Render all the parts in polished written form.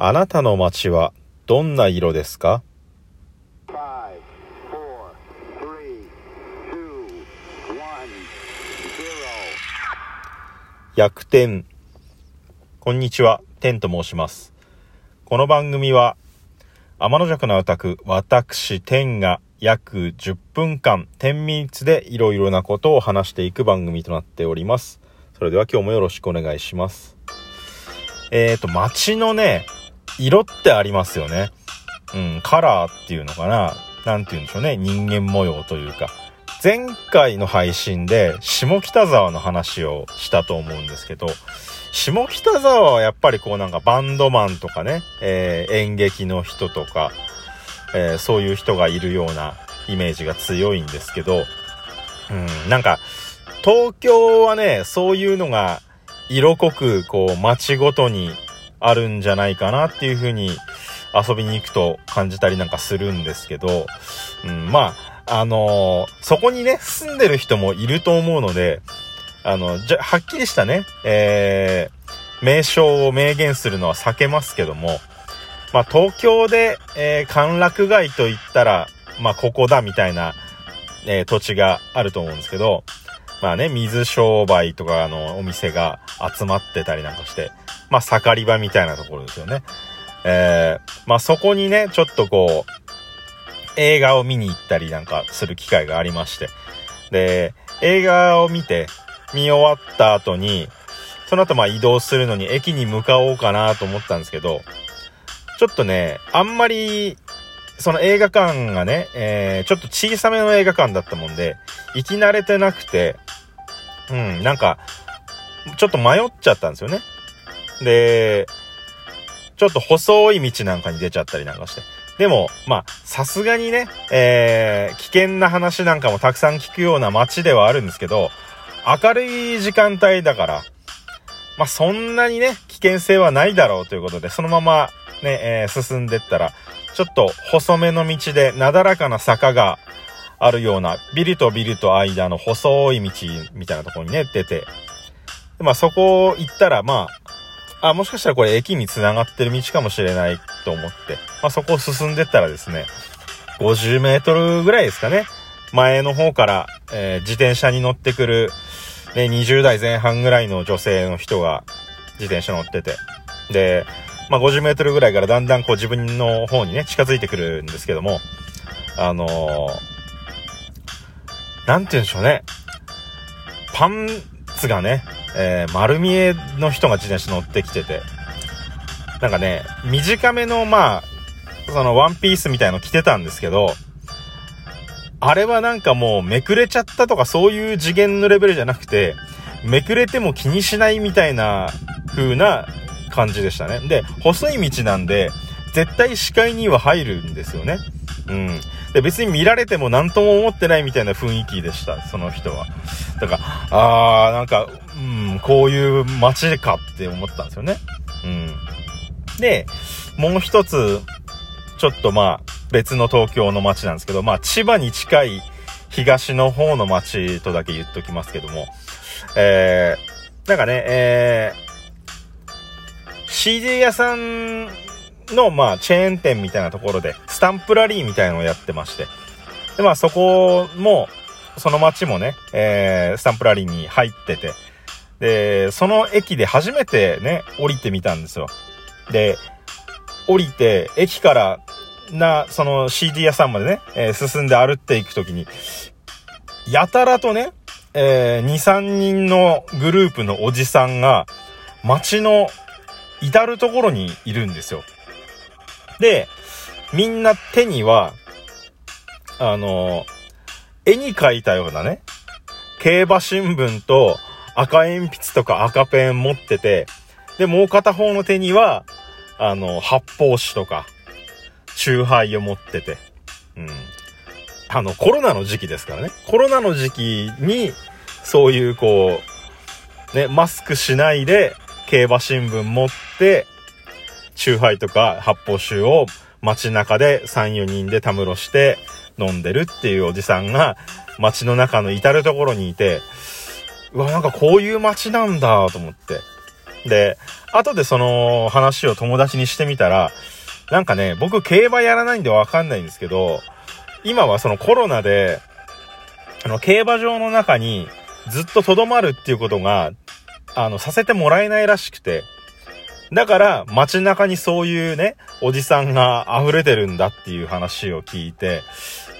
あなたの街はどんな色ですか？逆転。こんにちは、天と申します。この番組は天の弱なオタク私天が約10分間10ミニッツでいろいろなことを話していく番組となっております。それでは今日もよろしくお願いします。街のね、色ってありますよね。カラーっていうのかな、なんていうんでしょうね、人間模様というか。前回の配信で下北沢の話をしたと思うんですけど、下北沢はやっぱりこうなんかバンドマンとかね、演劇の人とか、そういう人がいるようなイメージが強いんですけど、なんか東京はね、そういうのが色濃くこう街ごとにあるんじゃないかなっていう風に遊びに行くと感じたりなんかするんですけど、そこにね住んでる人もいると思うので、はっきりしたね、名称を明言するのは避けますけども、東京で、歓楽街といったらここだみたいな、土地があると思うんですけど、水商売とかお店が集まってたりなんかして、盛り場みたいなところですよね。そこにね、ちょっとこう、映画を見に行ったりなんかする機会がありまして。で、映画を見終わった後に、その後移動するのに駅に向かおうかなと思ったんですけど、ちょっとね、あんまり、その映画館がね、ちょっと小さめの映画館だったもんで、行き慣れてなくて、なんか、ちょっと迷っちゃったんですよね。で、ちょっと細い道なんかに出ちゃったりなんかして。でも、さすがにね、危険な話なんかもたくさん聞くような街ではあるんですけど、明るい時間帯だから、そんなにね、危険性はないだろうということで、そのままね、進んでったら、ちょっと細めの道でなだらかな坂があるようなビルとビルと間の細い道みたいなところにね出て、そこ行ったらもしかしたらこれ駅に繋がってる道かもしれないと思って、そこを進んでったらですね、50メートルぐらいですかね、前の方から、自転車に乗ってくる、ね、20代前半ぐらいの女性の人が自転車乗ってて、で50メートルぐらいからだんだんこう自分の方にね近づいてくるんですけども、なんて言うんでしょうね、パンツがね、丸見えの人が自転車乗ってきてて、なんかね短めのそのワンピースみたいの着てたんですけど、あれはなんかもうめくれちゃったとかそういう次元のレベルじゃなくて、めくれても気にしないみたいな風な感じでしたね。で、細い道なんで絶対視界には入るんですよね。で、別に見られても何とも思ってないみたいな雰囲気でした、その人は。だからこういう街かって思ったんですよね。で、もう一つちょっと別の東京の街なんですけど、千葉に近い東の方の街とだけ言っときますけども、なんかね、CD 屋さんのチェーン店みたいなところでスタンプラリーみたいなのをやってまして、でそこもその街もね、スタンプラリーに入ってて、でその駅で初めてね降りてみたんですよ。で降りて駅からその CD 屋さんまでね、進んで歩っていくときにやたらとね、2、3人のグループのおじさんが街の至るところにいるんですよ。で、みんな手には絵に描いたようなね競馬新聞と赤鉛筆とか赤ペン持ってて、でもう片方の手には発泡酒とか酎ハイを持ってて、コロナの時期ですからね、コロナの時期にそういうこうねマスクしないで競馬新聞持って酎ハイとか発泡酒を街中で 3,4 人でたむろして飲んでるっていうおじさんが街の中の至るところにいて、うわ、なんかこういう街なんだと思って、で、後でその話を友達にしてみたら、なんかね、僕競馬やらないんでわかんないんですけど、今はそのコロナで、競馬場の中にずっと留まるっていうことが、させてもらえないらしくて、だから街中にそういうね、おじさんが溢れてるんだっていう話を聞いて、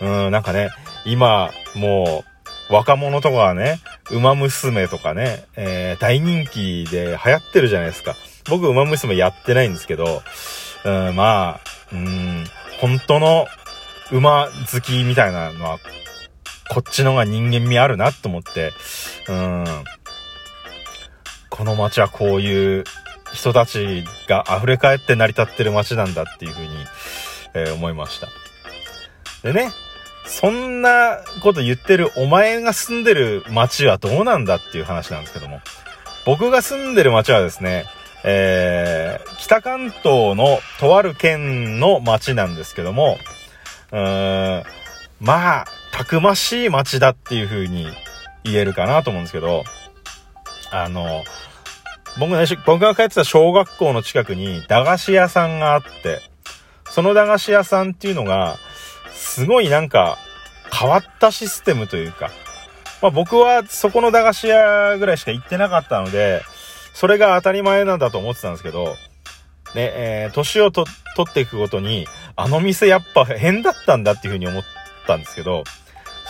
なんかね、今もう若者とかはね、馬娘とかね、大人気で流行ってるじゃないですか。僕馬娘やってないんですけど、本当の馬好きみたいなのはこっちの方が人間味あるなと思って、この街はこういう人たちが溢れ返って成り立ってる街なんだっていうふうに、思いました。でね、そんなこと言ってるお前が住んでる街はどうなんだっていう話なんですけども、僕が住んでる街はですね、北関東のとある県の街なんですけども、まあたくましい街だっていう風に言えるかなと思うんですけど、僕が通ってた小学校の近くに駄菓子屋さんがあって、その駄菓子屋さんっていうのがすごいなんか変わったシステムというか、まあ僕はそこの駄菓子屋ぐらいしか行ってなかったので、それが当たり前なんだと思ってたんですけどね、年を取っていくごとにあの店やっぱ変だったんだっていうふうに思ったんですけど、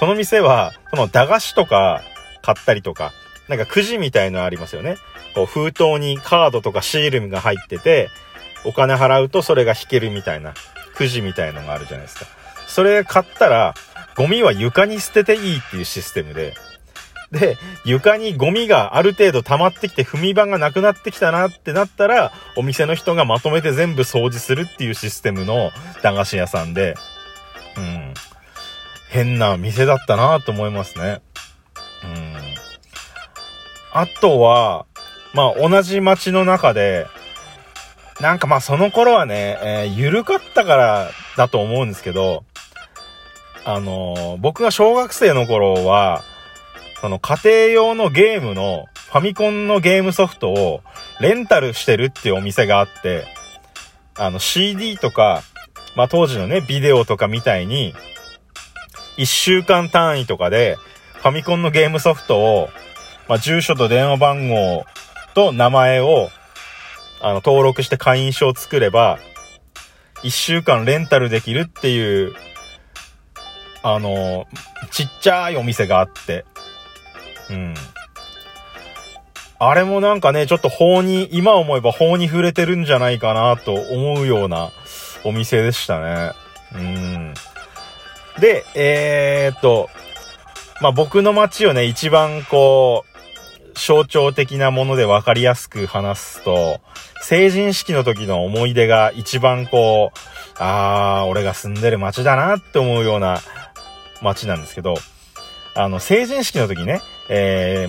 その店はその駄菓子とか買ったりとか、なんかくじみたいのありますよね。こう封筒にカードとかシールが入ってて、お金払うとそれが引けるみたいなくじみたいのがあるじゃないですか。それ買ったらゴミは床に捨てていいっていうシステムで、床にゴミがある程度溜まってきて踏み場がなくなってきたなってなったら、お店の人がまとめて全部掃除するっていうシステムの駄菓子屋さんで、変な店だったなと思いますね。あとはまあ同じ街の中で、なんかまあその頃はね、緩かったからだと思うんですけど、僕が小学生の頃はその家庭用のゲームのファミコンのゲームソフトをレンタルしてるっていうお店があって、CD とか、まあ当時のねビデオとかみたいに1週間単位とかでファミコンのゲームソフトを、まあ住所と電話番号と名前を登録して会員証を作れば1週間レンタルできるっていうちっちゃいお店があって、あれもなんかね、ちょっと今思えば法に触れてるんじゃないかなと思うようなお店でしたね。で、まあ僕の街をね、一番こう象徴的なもので分かりやすく話すと、成人式の時の思い出が一番こう、俺が住んでる街だなって思うような街なんですけど、成人式の時ね、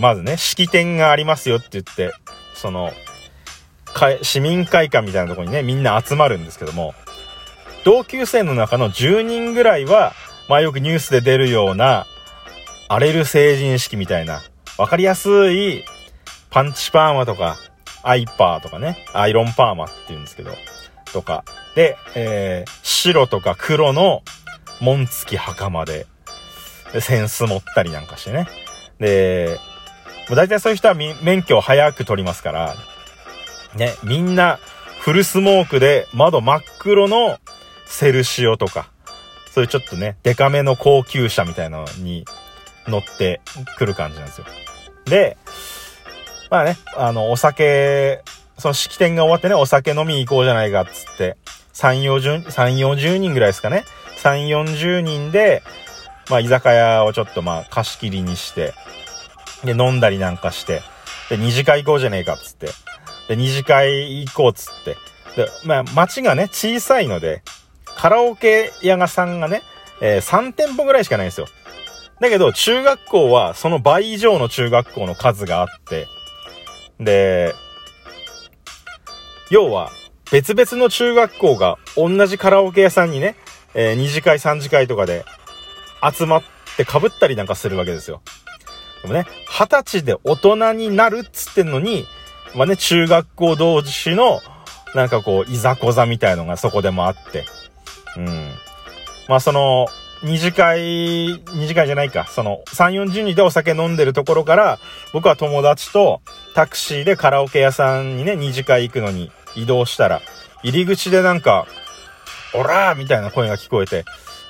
まずね、式典がありますよって言って、その、市民会館みたいなところにね、みんな集まるんですけども、同級生の中の10人ぐらいは、まあよくニュースで出るような、荒れる成人式みたいな、わかりやすいパンチパーマとかアイロンパーマって言うんですけどとかで、白とか黒の紋付き袴で扇子持ったりなんかしてね、で大体そういう人は免許を早く取りますからね、みんなフルスモークで窓真っ黒のセルシオとか、そういうちょっとねデカめの高級車みたいなのに乗ってくる感じなんですよ。で、まあね、お酒、その式典が終わってね、お酒飲み行こうじゃないかっつって、3、40人ぐらいですかね。3、40人で、まあ居酒屋をちょっとまあ貸し切りにして、で、飲んだりなんかして、で、二次会行こうじゃねえかっつって、で、二次会行こうっつって、で、まあ街がね、小さいので、カラオケ屋がさんがね、3店舗ぐらいしかないんですよ。だけど中学校はその倍以上の中学校の数があって、で要は別々の中学校が同じカラオケ屋さんにね、2次会3次会とかで集まって被ったりなんかするわけですよ。でもね、20歳で大人になるっつってんのにまあね、中学校同士のなんかこういざこざみたいのがそこでもあって、うん、まあそのその3、40人でお酒飲んでるところから僕は友達とタクシーでカラオケ屋さんにね二次会行くのに移動したら入り口でなんかオラーみたいな声が聞こえて、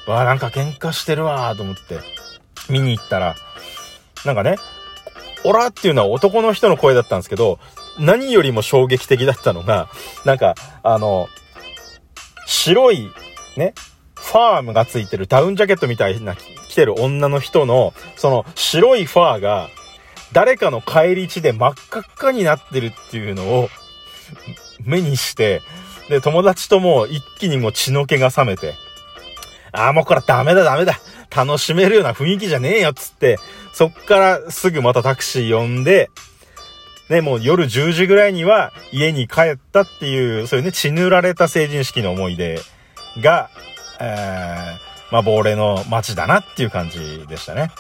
わあなんか喧嘩してるわーと思って見に行ったらなんかねオラーっていうのは男の人の声だったんですけど、何よりも衝撃的だったのがなんか白いねファームがついてるダウンジャケットみたいな着てる女の人のその白いファーが誰かの帰り地で真っ赤っかになってるっていうのを目にして、で友達とも一気にもう血の気が冷めて、ああもうこれダメだ楽しめるような雰囲気じゃねえよっつって、そっからすぐまたタクシー呼んでね、もう夜10時ぐらいには家に帰ったっていう、そういうね血塗られた成人式の思い出がまあ亡霊の街だなっていう感じでしたね。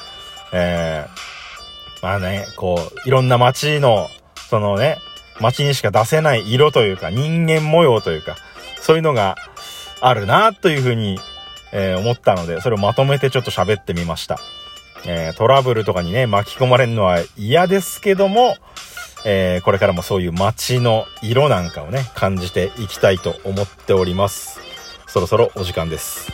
まあね、こういろんな街のそのね街にしか出せない色というか人間模様というかそういうのがあるなというふうに、思ったので、それをまとめてちょっと喋ってみました。トラブルとかにね巻き込まれるのは嫌ですけども、これからもそういう街の色なんかをね感じていきたいと思っております。そろそろお時間です。